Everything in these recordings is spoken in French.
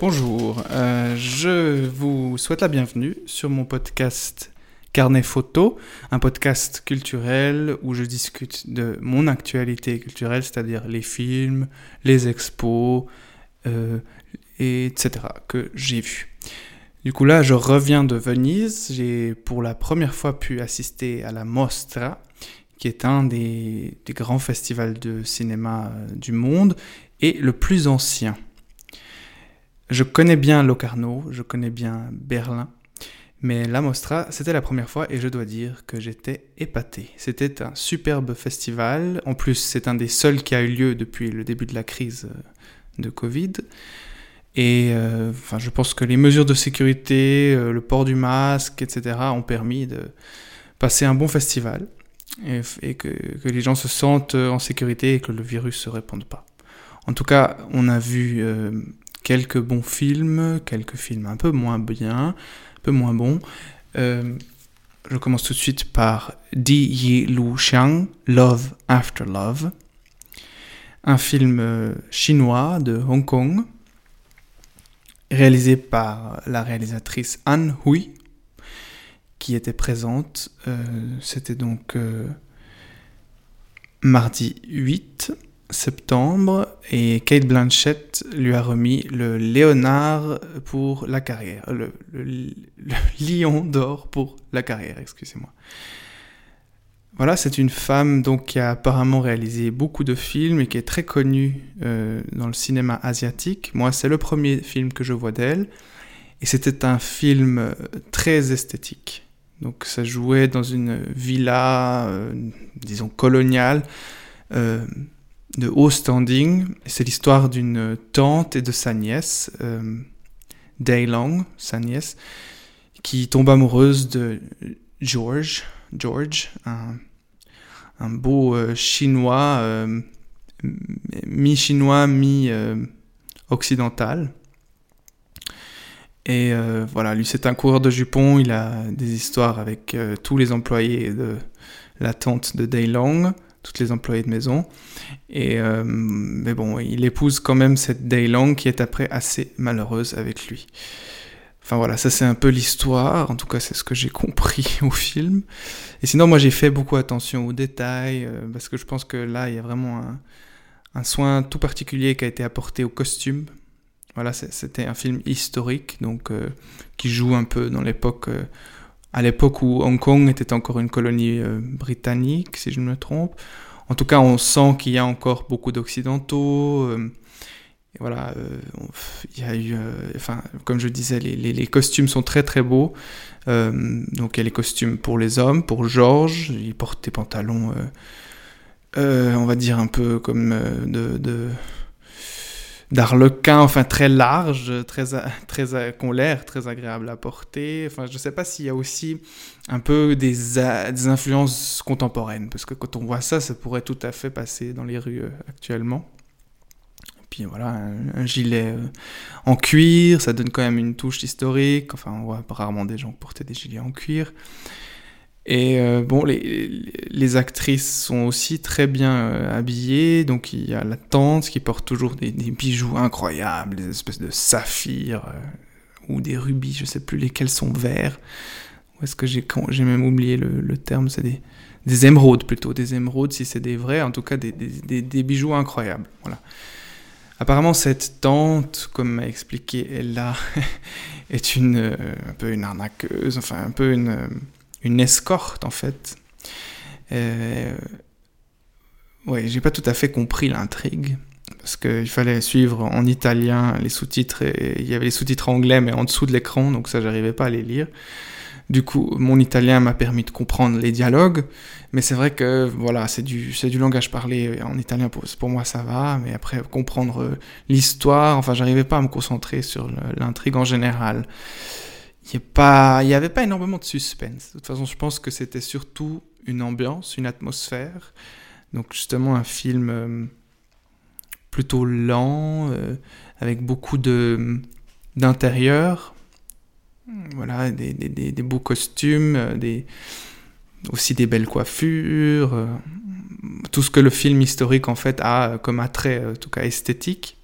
Bonjour, je vous souhaite la bienvenue sur mon podcast Carnet Photo, un podcast culturel où je discute de mon actualité culturelle, c'est-à-dire les films, les expos, etc. que j'ai vus. Du coup là, je reviens de Venise, j'ai pour la première fois pu assister à la Mostra, qui est un des grands festivals de cinéma du monde et le plus ancien. Je connais bien Locarno, je connais bien Berlin, mais la Mostra, c'était la première fois et je dois dire que j'étais épaté. C'était un superbe festival, en plus c'est un des seuls qui a eu lieu depuis le début de la crise de Covid. Et je pense que les mesures de sécurité, le port du masque, etc. ont permis de passer un bon festival et que les gens se sentent en sécurité et que le virus se répande pas. En tout cas, on a vu quelques bons films, quelques films un peu moins bien, un peu moins bons. Je commence tout de suite par Di Yi Lu Xiang, Love After Love, un film chinois de Hong Kong, réalisé par la réalisatrice Anne Hui, qui était présente. C'était donc mardi 8 septembre, et Kate Blanchett lui a remis le Léonard pour la carrière, le Lion d'or pour la carrière, excusez-moi. Voilà, c'est une femme donc, qui a apparemment réalisé beaucoup de films et qui est très connue dans le cinéma asiatique. Moi, c'est le premier film que je vois d'elle. Et c'était un film très esthétique. Donc, ça jouait dans une villa, disons coloniale, de haut standing. C'est l'histoire d'une tante et de sa nièce, Day Long, sa nièce, qui tombe amoureuse de George, un beau chinois, mi-chinois, mi-occidental. Et lui c'est un coureur de jupons, il a des histoires avec tous les employés de la tante de Day Long, toutes les employées de maison. Mais bon, il épouse quand même cette Day Long qui est après assez malheureuse avec lui. Enfin voilà, ça c'est un peu l'histoire, en tout cas c'est ce que j'ai compris au film. Et sinon moi j'ai fait beaucoup attention aux détails, parce que je pense que là il y a vraiment un soin tout particulier qui a été apporté au costume. Voilà, c'était un film historique, donc qui joue un peu dans l'époque, à l'époque où Hong Kong était encore une colonie britannique, si je ne me trompe. En tout cas on sent qu'il y a encore beaucoup d'occidentaux, il y a eu, comme je disais, les costumes sont très très beaux. Donc il y a les costumes pour les hommes, pour Georges, il porte des pantalons, on va dire un peu comme d'arlequin, très large, très qu'on l'air, très agréable à porter. Enfin, je sais pas s'il y a aussi un peu des influences contemporaines, parce que quand on voit ça, ça pourrait tout à fait passer dans les rues actuellement. Puis voilà, un gilet en cuir, ça donne quand même une touche historique. Enfin, on voit rarement des gens porter des gilets en cuir. Et les actrices sont aussi très bien habillées. Donc, il y a la tante qui porte toujours des bijoux incroyables, des espèces de saphirs ou des rubis, je ne sais plus lesquels sont verts. Ou est-ce que j'ai même oublié le terme, c'est des émeraudes plutôt. Des émeraudes, si c'est des vrais, en tout cas des bijoux incroyables, voilà. Apparemment, cette tante, comme m'a expliqué Ella, est un peu une arnaqueuse, un peu une escorte, en fait. Ouais, j'ai pas tout à fait compris l'intrigue, parce qu'il fallait suivre en italien les sous-titres, et il y avait les sous-titres anglais, mais en dessous de l'écran, donc ça, j'arrivais pas à les lire. Du coup, mon italien m'a permis de comprendre les dialogues, mais c'est vrai que voilà, c'est du langage parlé en italien, pour moi ça va, mais après comprendre l'histoire, j'arrivais pas à me concentrer sur l'intrigue en général. Il y avait pas énormément de suspense. De toute façon, je pense que c'était surtout une ambiance, une atmosphère. Donc justement un film plutôt lent, avec beaucoup d'intérieur. Voilà, des beaux costumes, aussi des belles coiffures, tout ce que le film historique en fait a comme attrait, en tout cas esthétique,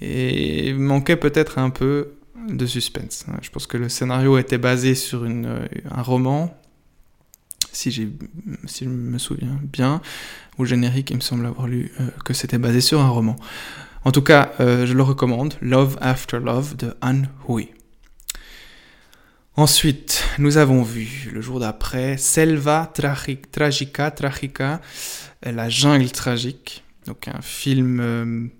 et manquait peut-être un peu de suspense. Je pense que le scénario était basé sur un roman, si je me souviens bien, au générique, il me semble avoir lu que c'était basé sur un roman. En tout cas, je le recommande, Love After Love de Anne Hui. Ensuite, nous avons vu, le jour d'après, Selva Tragica, La jungle tragique. Donc un film...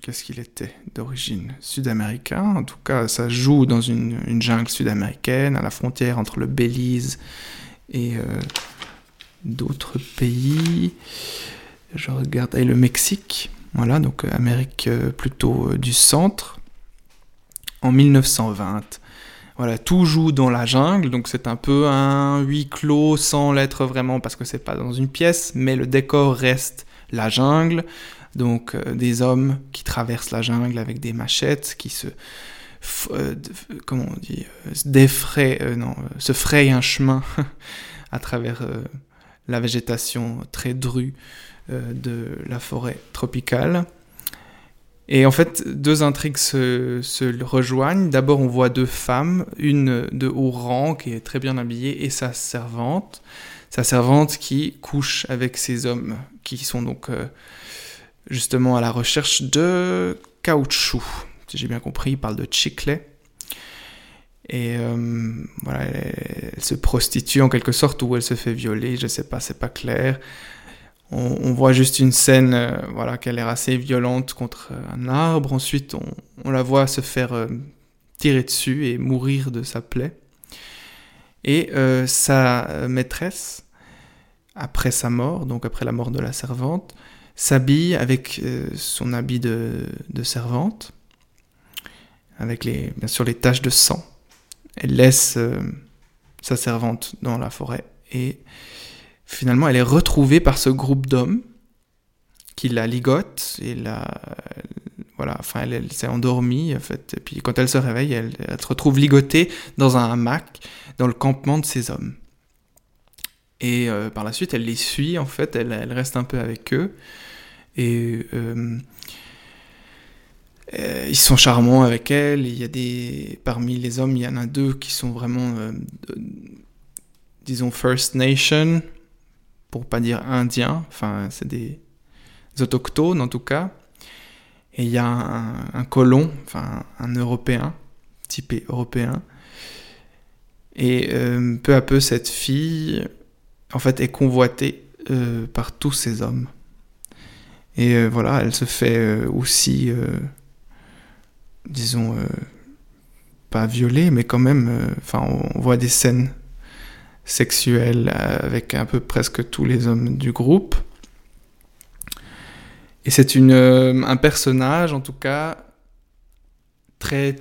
qu'est-ce qu'il était d'origine sud-américain. En tout cas, ça joue dans une jungle sud-américaine, à la frontière entre le Belize et d'autres pays. Je regarde, et le Mexique. Voilà, donc Amérique plutôt du centre. En 1920. Voilà, tout joue dans la jungle, donc c'est un peu un huis clos sans l'être vraiment parce que c'est pas dans une pièce, mais le décor reste la jungle. Donc des hommes qui traversent la jungle avec des machettes, qui se frayent un chemin à travers la végétation très drue de la forêt tropicale. Et en fait, deux intrigues se rejoignent. D'abord, on voit deux femmes, une de haut rang qui est très bien habillée et sa servante qui couche avec ces hommes qui sont donc justement à la recherche de caoutchouc. Si j'ai bien compris, il parle de chicle. Et voilà, elle se prostitue en quelque sorte ou elle se fait violer, je sais pas, c'est pas clair. On voit juste une scène qui a l'air assez violente contre un arbre. Ensuite, on la voit se faire tirer dessus et mourir de sa plaie. Et sa maîtresse, après sa mort, donc après la mort de la servante, s'habille avec son habit de servante, avec bien sûr les taches de sang. Elle laisse sa servante dans la forêt et... Finalement, elle est retrouvée par ce groupe d'hommes qui la ligotent et elle s'est endormie en fait. Et puis quand elle se réveille, elle se retrouve ligotée dans un hamac dans le campement de ces hommes. Et par la suite, elle les suit en fait. Elle reste un peu avec eux et ils sont charmants avec elle. Il y a parmi les hommes, il y en a deux qui sont vraiment, disons, First Nation. Pour pas dire indien, enfin c'est des autochtones en tout cas. Et il y a un colon, enfin un Européen, typé Européen. Et peu à peu cette fille, en fait, est convoitée par tous ces hommes. Et elle se fait aussi, disons, pas violée, mais quand même, on voit des scènes sexuelle avec un peu presque tous les hommes du groupe. Et c'est un personnage en tout cas très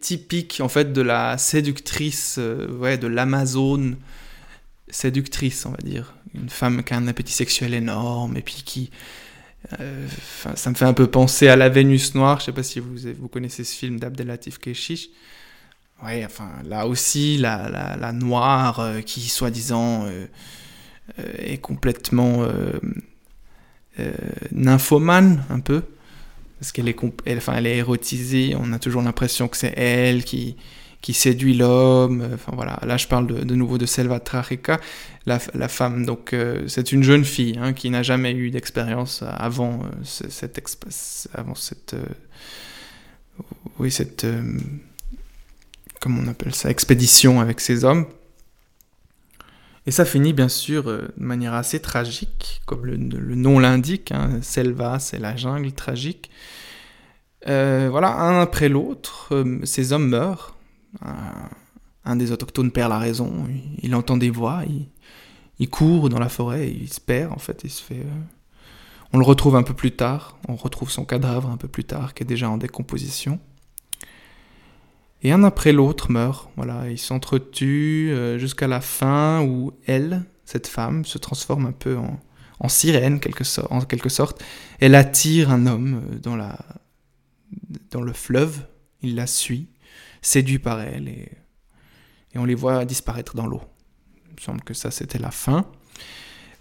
typique en fait de la séductrice, de l'Amazone séductrice, on va dire, une femme qui a un appétit sexuel énorme et puis qui ça me fait un peu penser à La Vénus Noire, je sais pas si vous connaissez ce film d'Abdelatif Kechiche. Ouais, là aussi, la noire qui, soi-disant, est complètement nymphomane, un peu. Parce qu'elle est, elle est érotisée, on a toujours l'impression que c'est elle qui séduit l'homme. Là, je parle de nouveau de Selva Tragica, la femme. Donc, c'est une jeune fille qui n'a jamais eu d'expérience avant comme on appelle ça, expédition avec ces hommes. Et ça finit bien sûr de manière assez tragique, comme le nom l'indique, Selva, c'est la jungle tragique. Un après l'autre, ces hommes meurent. Un des autochtones perd la raison, il entend des voix, il court dans la forêt, et il se perd en fait, on le retrouve un peu plus tard, on retrouve son cadavre un peu plus tard, qui est déjà en décomposition. Et un après l'autre meurt, ils s'entretuent jusqu'à la fin où elle, cette femme, se transforme un peu en sirène en quelque sorte. Elle attire un homme dans le fleuve, il la suit, séduit par elle et et on les voit disparaître dans l'eau. Il me semble que ça, c'était la fin.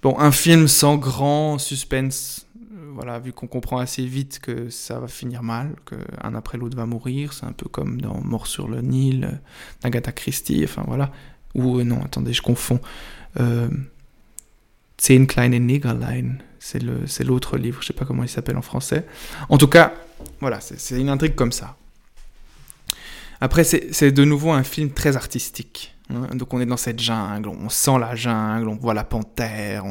Bon, un film sans grand suspense, voilà, vu qu'on comprend assez vite que ça va finir mal, qu'un après l'autre va mourir, c'est un peu comme dans Mort sur le Nil, d'Agatha Christie, enfin voilà. Ou non, attendez, je confonds. Zehn kleine Negerlein, c'est l'autre livre, je sais pas comment il s'appelle en français. En tout cas, voilà, c'est une intrigue comme ça. Après, c'est de nouveau un film très artistique. Hein, donc on est dans cette jungle, on sent la jungle, on voit la panthère,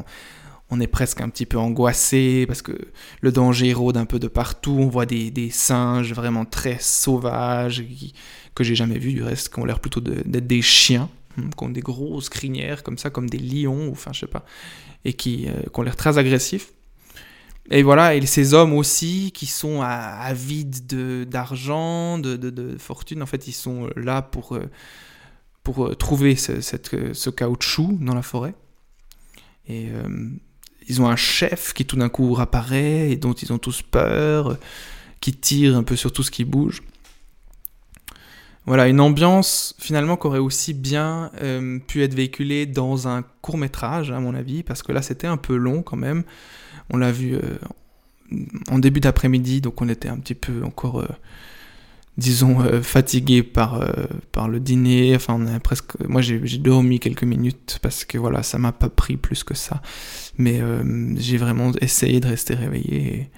on est presque un petit peu angoissé parce que le danger rôde un peu de partout. On voit des singes vraiment très sauvages, que j'ai jamais vus du reste, qui ont l'air plutôt d'être des chiens, qui ont des grosses crinières comme ça, comme des lions, ou enfin je sais pas, et qui ont l'air très agressifs. Et voilà, et ces hommes aussi qui sont avides d'argent, de fortune, en fait ils sont là pour trouver ce caoutchouc dans la forêt. Et ils ont un chef qui tout d'un coup apparaît et dont ils ont tous peur, qui tire un peu sur tout ce qui bouge. Voilà, une ambiance finalement qu'aurait aussi bien pu être véhiculée dans un court-métrage, à mon avis, parce que là c'était un peu long quand même. On l'a vu en début d'après-midi, donc on était un petit peu encore, disons, fatigué par le dîner. Enfin, on a presque... Moi, j'ai dormi quelques minutes parce que voilà, ça m'a pas pris plus que ça. Mais j'ai vraiment essayé de rester réveillé.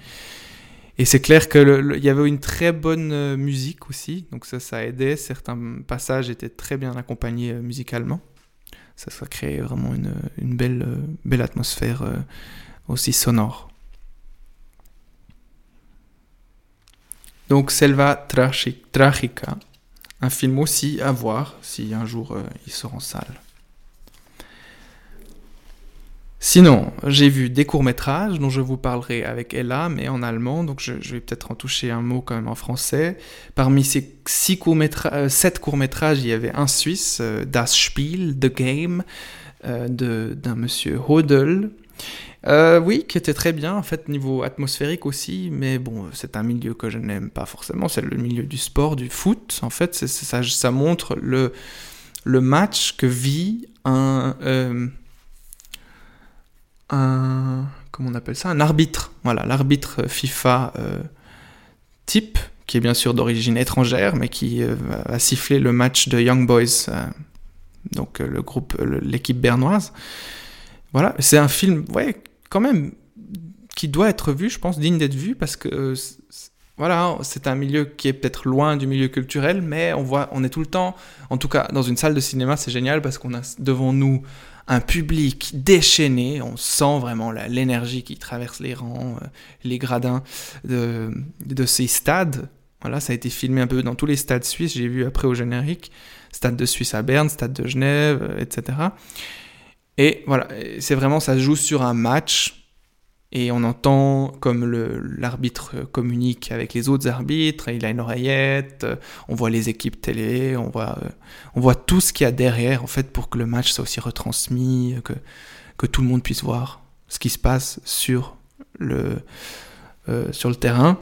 Et c'est clair qu'il y avait une très bonne musique aussi, donc ça aidait. Certains passages étaient très bien accompagnés musicalement. Ça créait vraiment une belle atmosphère aussi sonore. Donc Selva Tragica, un film aussi à voir si un jour il sort en salle. Sinon, j'ai vu des courts-métrages dont je vous parlerai avec Ella, mais en allemand, donc je vais peut-être en toucher un mot quand même en français. Parmi ces 7 courts-métrages, il y avait un Suisse, Das Spiel, The Game, d'un monsieur Hodel, oui, qui était très bien, en fait, niveau atmosphérique aussi, mais bon, c'est un milieu que je n'aime pas forcément, c'est le milieu du sport, du foot, en fait, ça montre le match que vit un comment on appelle ça, un arbitre, voilà, l'arbitre FIFA type, qui est bien sûr d'origine étrangère, mais qui a sifflé le match de Young Boys, donc l'équipe bernoise. Voilà, c'est un film, ouais, quand même, qui doit être vu, je pense, digne d'être vu, parce que, voilà, c'est un milieu qui est peut-être loin du milieu culturel, mais on est tout le temps, en tout cas, dans une salle de cinéma, c'est génial, parce qu'on a devant nous un public déchaîné, on sent vraiment l'énergie qui traverse les rangs, les gradins de ces stades. Voilà, ça a été filmé un peu dans tous les stades suisses, j'ai vu après au générique, stade de Suisse à Berne, stade de Genève, etc. Et voilà, c'est vraiment, ça se joue sur un match, et on entend comme l'arbitre communique avec les autres arbitres, il a une oreillette, on voit les équipes télé, on voit tout ce qu'il y a derrière, en fait, pour que le match soit aussi retransmis, que tout le monde puisse voir ce qui se passe sur le terrain.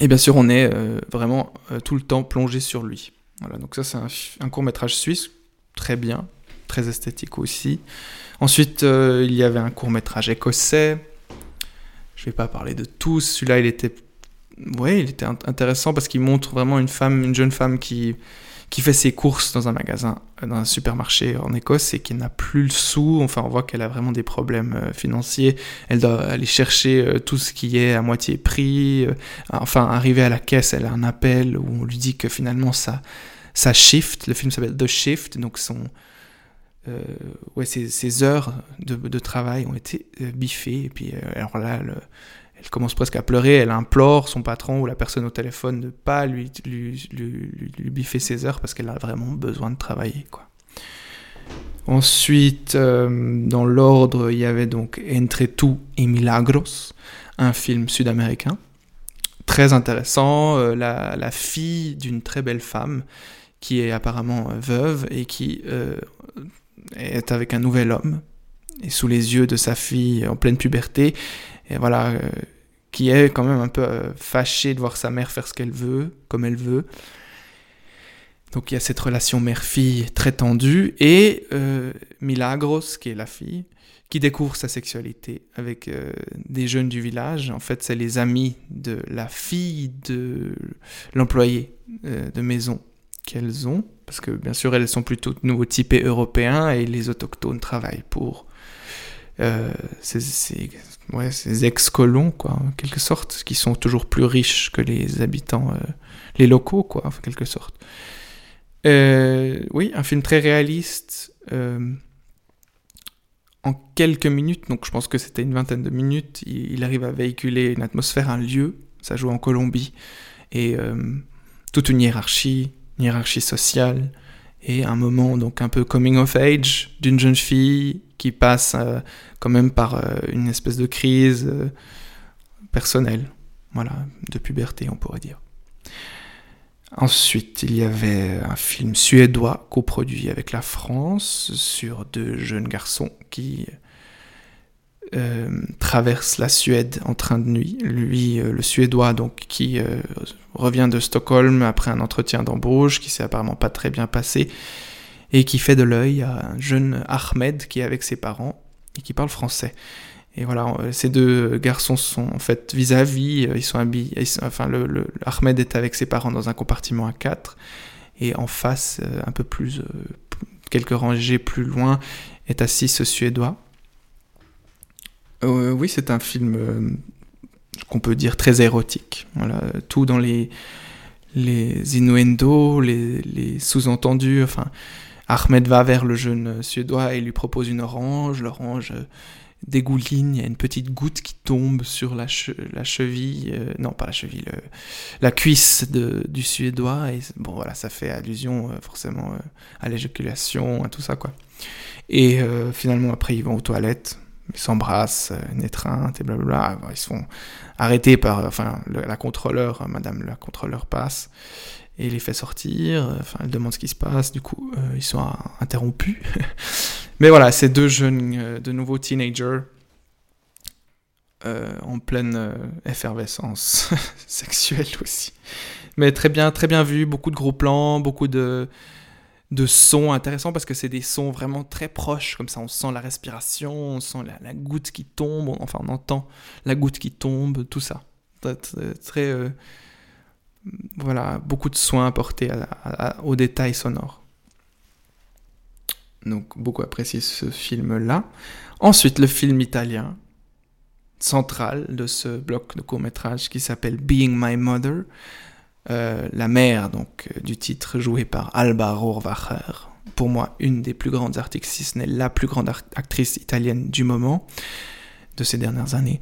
Et bien sûr, on est vraiment tout le temps plongé sur lui. Voilà, donc ça, c'est un court-métrage suisse, très bien, très esthétique aussi. Ensuite, il y avait un court-métrage écossais. Je ne vais pas parler de tous. Celui-là, il était intéressant parce qu'il montre vraiment une jeune femme qui fait ses courses dans un magasin, dans un supermarché en Écosse et qui n'a plus le sou. Enfin, on voit qu'elle a vraiment des problèmes financiers. Elle doit aller chercher tout ce qui est à moitié prix. Enfin, arrivée à la caisse, elle a un appel où on lui dit que finalement, ça shift. Le film s'appelle The Shift, donc ses heures de travail ont été biffées, et puis alors là, elle commence presque à pleurer, elle implore son patron ou la personne au téléphone de ne pas lui biffer ses heures parce qu'elle a vraiment besoin de travailler, quoi. Ensuite, dans l'ordre, il y avait donc Entre Tu y Milagros, un film sud-américain, très intéressant, la fille d'une très belle femme qui est apparemment veuve et qui... est avec un nouvel homme, et sous les yeux de sa fille en pleine puberté, et voilà, qui est quand même un peu fâchée de voir sa mère faire ce qu'elle veut, comme elle veut, Donc il y a cette relation mère-fille très tendue et Milagros, qui est la fille, qui découvre sa sexualité avec des jeunes du village. En fait, c'est les amis de la fille de l'employé de maison qu'elles ont, parce que bien sûr, elles sont plutôt nouveau-typées européens et les autochtones travaillent pour ces ex-colons, quoi, en quelque sorte, qui sont toujours plus riches que les habitants, les locaux, quoi, en quelque sorte. Oui, un film très réaliste, en quelques minutes, donc je pense que c'était une vingtaine de minutes, il arrive à véhiculer une atmosphère, un lieu, ça joue en Colombie, et toute une hiérarchie sociale, et un moment donc un peu coming of age d'une jeune fille qui passe quand même par une espèce de crise personnelle, voilà, de puberté on pourrait dire. Ensuite, il y avait un film suédois coproduit avec la France sur deux jeunes garçons qui traversent la Suède en train de nuit. Lui, le Suédois, donc, qui revient de Stockholm après un entretien d'embauche qui s'est apparemment pas très bien passé et qui fait de l'œil à un jeune Ahmed qui est avec ses parents et qui parle français. Et voilà, ces deux garçons sont en fait vis-à-vis, ils sont habillés, Ahmed est avec ses parents dans un compartiment à 4, et en face, un peu plus, quelques rangées plus loin, est assis ce Suédois. Oui, c'est un film qu'on peut dire très érotique, voilà, tout dans les innuendos, les sous-entendus, enfin, Ahmed va vers le jeune Suédois et lui propose une orange, l'orange... dégouline, il y a une petite goutte qui tombe sur la cheville, non pas la cheville, la cuisse du Suédois, et bon voilà, ça fait allusion forcément à l'éjaculation, à tout ça quoi. Et finalement après ils vont aux toilettes, ils s'embrassent, une étreinte et blablabla, ils se font arrêter par, la contrôleur, madame la contrôleur passe, et les fait sortir, elle demande ce qui se passe, du coup ils sont interrompus. Mais voilà, ces deux jeunes, de nouveau teenagers, en pleine effervescence sexuelle aussi. Mais très bien vu, beaucoup de gros plans, beaucoup de sons intéressants, parce que c'est des sons vraiment très proches, comme ça on sent la respiration, on sent la goutte qui tombe, on entend la goutte qui tombe, tout ça. Très voilà, beaucoup de soins apportés aux détails sonores. Donc beaucoup apprécié ce film-là. Ensuite, le film italien, central de ce bloc de court-métrage qui s'appelle Being My Mother, la mère donc, du titre, jouée par Alba Rohrwacher, pour moi une des plus grandes artistes, si ce n'est la plus grande actrice italienne du moment, de ces dernières années.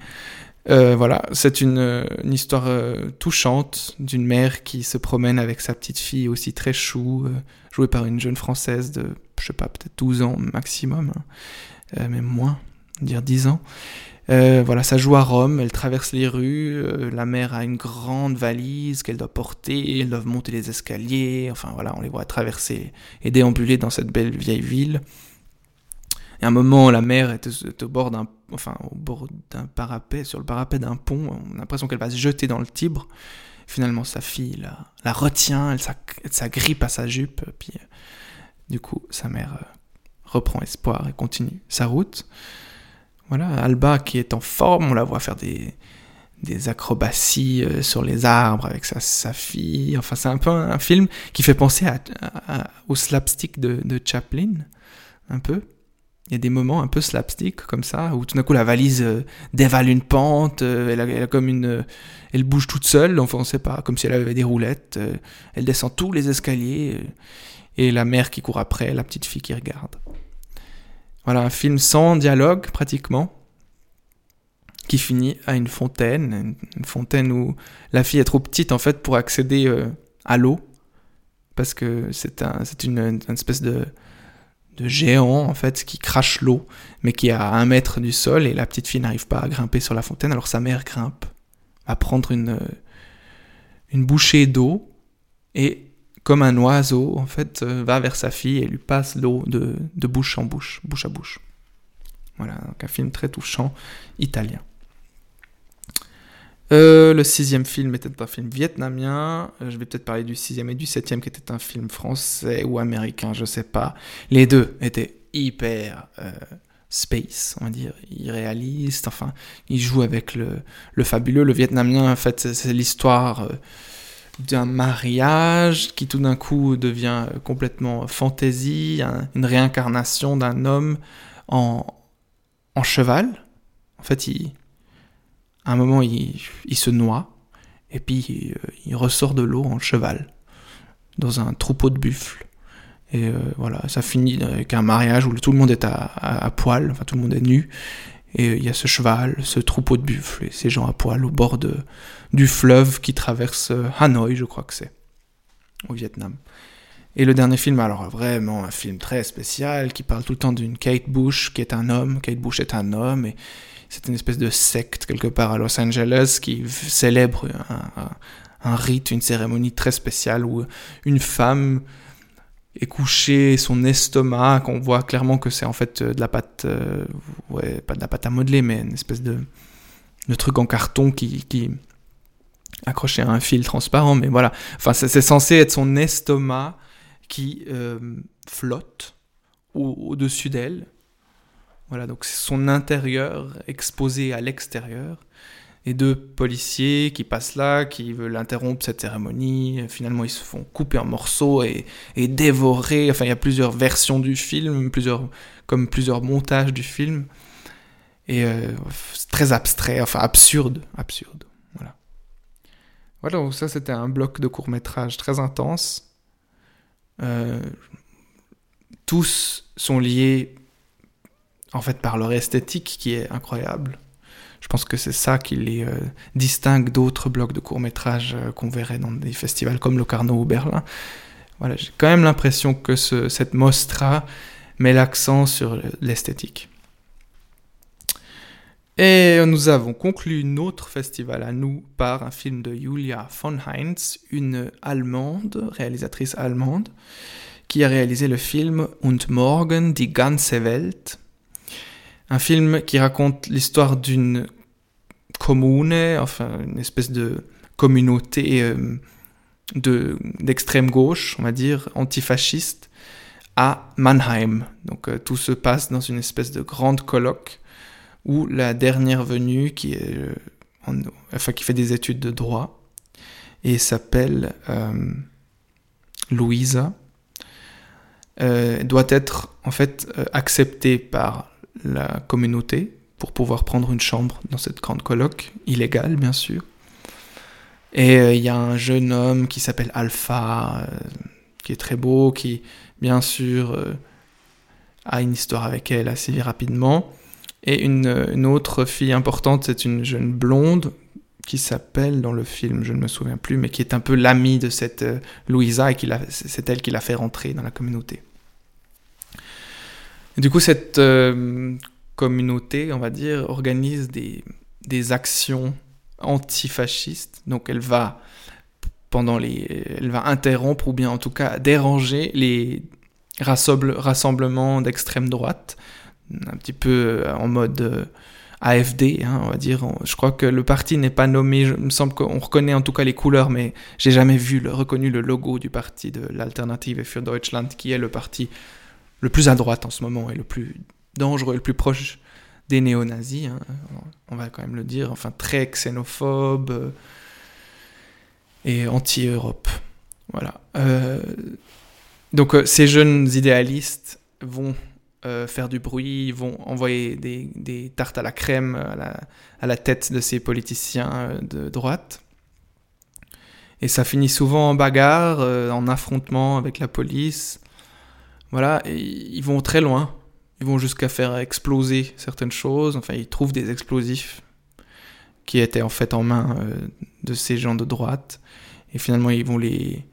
Voilà, c'est une histoire touchante d'une mère qui se promène avec sa petite fille aussi très chou, jouée par une jeune française de, je sais pas, peut-être 12 ans maximum, même moins, dire 10 ans. Voilà, ça joue à Rome, elle traverse les rues, la mère a une grande valise qu'elle doit porter, elles doivent monter les escaliers, enfin voilà, on les voit traverser et déambuler dans cette belle vieille ville. Et à un moment, la mère est au bord d'un parapet, sur le parapet d'un pont. On a l'impression qu'elle va se jeter dans le Tibre. Finalement, sa fille la retient, elle s'agrippe à sa jupe. Puis, du coup, sa mère reprend espoir et continue sa route. Voilà, Alba qui est en forme, on la voit faire des acrobaties sur les arbres avec sa fille. Enfin, c'est un peu un film qui fait penser au slapstick de Chaplin, un peu. Il y a des moments un peu slapstick, comme ça, où tout d'un coup la valise dévale une pente, elle a comme elle bouge toute seule, enfin on sait pas, comme si elle avait des roulettes, elle descend tous les escaliers, et la mère qui court après, la petite fille qui regarde. Voilà, un film sans dialogue, pratiquement, qui finit à une fontaine où la fille est trop petite, en fait, pour accéder à l'eau, parce que c'est une espèce de géant, en fait, qui crache l'eau, mais qui est à 1 mètre du sol, et la petite fille n'arrive pas à grimper sur la fontaine, alors sa mère grimpe, va prendre une bouchée d'eau, et comme un oiseau, en fait, va vers sa fille et lui passe l'eau de bouche en bouche, bouche à bouche. Voilà, donc un film très touchant, italien. Le sixième film était un film vietnamien. Je vais peut-être parler du sixième et du septième qui était un film français ou américain, je sais pas. Les deux étaient hyper space, on va dire, irréaliste. Enfin, ils jouent avec le fabuleux. Le vietnamien, en fait, c'est l'histoire d'un mariage qui tout d'un coup devient complètement fantaisie, une réincarnation d'un homme en cheval. En fait, à un moment, il se noie, et puis il ressort de l'eau en cheval, dans un troupeau de buffles. Et voilà, ça finit avec un mariage où tout le monde est à poil, enfin tout le monde est nu, et il y a ce cheval, ce troupeau de buffles, et ces gens à poil au bord du fleuve qui traverse Hanoï, je crois que c'est, au Vietnam. Et le dernier film, alors vraiment un film très spécial, qui parle tout le temps d'une Kate Bush, qui est un homme. Kate Bush est un homme, et c'est une espèce de secte quelque part à Los Angeles qui célèbre un rite, une cérémonie très spéciale où une femme est couchée, son estomac, qu'on voit clairement que c'est en fait de la pâte, pas de la pâte à modeler, mais une espèce de truc en carton qui accroché à un fil transparent, mais voilà. Enfin, c'est censé être son estomac qui flotte au-dessus d'elle. Voilà, donc c'est son intérieur exposé à l'extérieur. Et deux policiers qui passent là, qui veulent interrompre cette cérémonie. Finalement, ils se font couper en morceaux et dévorer. Enfin, il y a plusieurs versions du film, plusieurs montages du film. Et c'est très abstrait, enfin absurde. Voilà, donc ça, c'était un bloc de court-métrage très intense. Tous sont liés en fait par leur esthétique qui est incroyable. Je pense que c'est ça qui les distingue d'autres blocs de court-métrage qu'on verrait dans des festivals comme Locarno ou Berlin. Voilà, j'ai quand même l'impression que cette Mostra met l'accent sur l'esthétique. Et nous avons conclu notre festival à nous par un film de Julia von Heinz, une Allemande, réalisatrice allemande, qui a réalisé le film « Und morgen die ganze Welt », un film qui raconte l'histoire d'une commune, enfin une espèce de communauté d'extrême gauche, on va dire, antifasciste, à Mannheim. Donc tout se passe dans une espèce de grande colloque où la dernière venue qui fait des études de droit et s'appelle Louisa, doit être en fait acceptée par la communauté pour pouvoir prendre une chambre dans cette grande coloc, illégale bien sûr. Et il y a un jeune homme qui s'appelle Alpha, qui est très beau, qui bien sûr a une histoire avec elle assez rapidement. Et une autre fille importante, c'est une jeune blonde qui s'appelle dans le film, je ne me souviens plus, mais qui est un peu l'amie de cette Louisa et c'est elle qui l'a fait rentrer dans la communauté. Et du coup, cette communauté, on va dire, organise des actions antifascistes. Donc elle va interrompre ou bien en tout cas déranger les rassemblements d'extrême droite, un petit peu en mode AFD, hein, on va dire. Je crois que le parti n'est pas nommé, il me semble qu'on reconnaît en tout cas les couleurs, mais j'ai jamais reconnu le logo du parti de l'Alternative für Deutschland, qui est le parti le plus à droite en ce moment et le plus dangereux et le plus proche des néo-nazis, hein, on va quand même le dire, enfin très xénophobe et anti-Europe. Voilà. Donc ces jeunes idéalistes vont faire du bruit, ils vont envoyer des tartes à la crème à la tête de ces politiciens de droite. Et ça finit souvent en bagarre, en affrontement avec la police. Voilà, et ils vont très loin. Ils vont jusqu'à faire exploser certaines choses. Enfin, ils trouvent des explosifs qui étaient en fait en main de ces gens de droite. Et finalement, ils vont les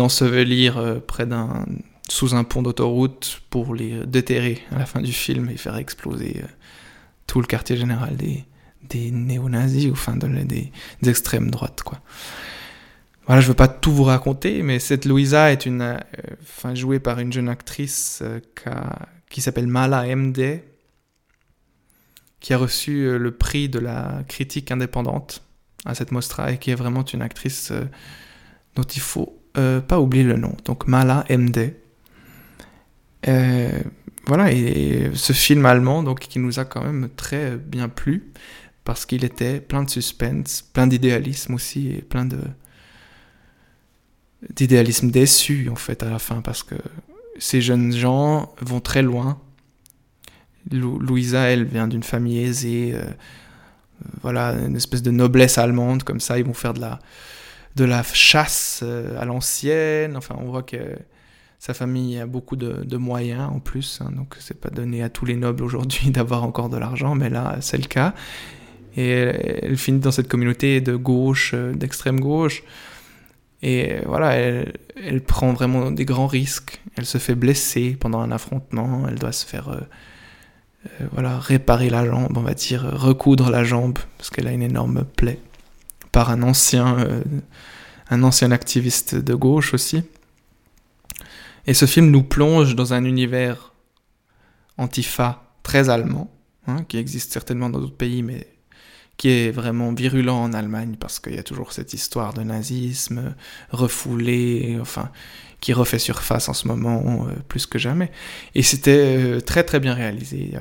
ensevelir sous un pont d'autoroute pour les déterrer à la fin du film et faire exploser tout le quartier général des néo-nazis, enfin des extrêmes droites, quoi. Voilà, je veux pas tout vous raconter, mais cette Louisa est jouée par une jeune actrice qui s'appelle Mala MD, qui a reçu le prix de la critique indépendante à cette Mostra et qui est vraiment une actrice dont il faut pas oublier le nom, donc Mala MD. Voilà, et ce film allemand donc, qui nous a quand même très bien plu parce qu'il était plein de suspense, plein d'idéalisme aussi et plein d'idéalisme déçu en fait à la fin parce que ces jeunes gens vont très loin. Louisa, elle vient d'une famille aisée, voilà, une espèce de noblesse allemande comme ça, ils vont faire de la chasse à l'ancienne, enfin on voit que sa famille a beaucoup de moyens en plus, hein, donc c'est pas donné à tous les nobles aujourd'hui d'avoir encore de l'argent, mais là c'est le cas. Et elle finit dans cette communauté de gauche, d'extrême gauche, et voilà, elle prend vraiment des grands risques. Elle se fait blesser pendant un affrontement, elle doit se faire voilà, réparer la jambe, on va dire, recoudre la jambe, parce qu'elle a une énorme plaie, par un ancien activiste de gauche aussi. Et ce film nous plonge dans un univers antifa très allemand, hein, qui existe certainement dans d'autres pays, mais qui est vraiment virulent en Allemagne, parce qu'il y a toujours cette histoire de nazisme refoulé, enfin, qui refait surface en ce moment, plus que jamais. Et c'était très très bien réalisé,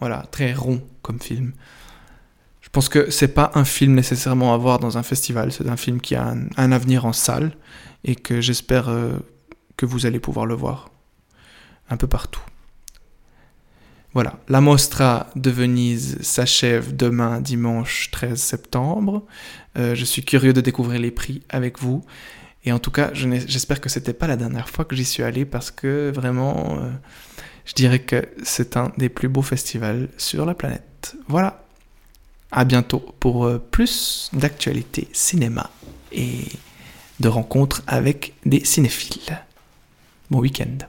voilà, très rond comme film. Je pense que c'est pas un film nécessairement à voir dans un festival, c'est un film qui a un avenir en salle, et que j'espère... que vous allez pouvoir le voir un peu partout. Voilà, la Mostra de Venise s'achève demain, dimanche 13 septembre. Je suis curieux de découvrir les prix avec vous. Et en tout cas, j'espère que c'était pas la dernière fois que j'y suis allé parce que vraiment, je dirais que c'est un des plus beaux festivals sur la planète. Voilà, à bientôt pour plus d'actualités cinéma et... de rencontres avec des cinéphiles. Bon week-end.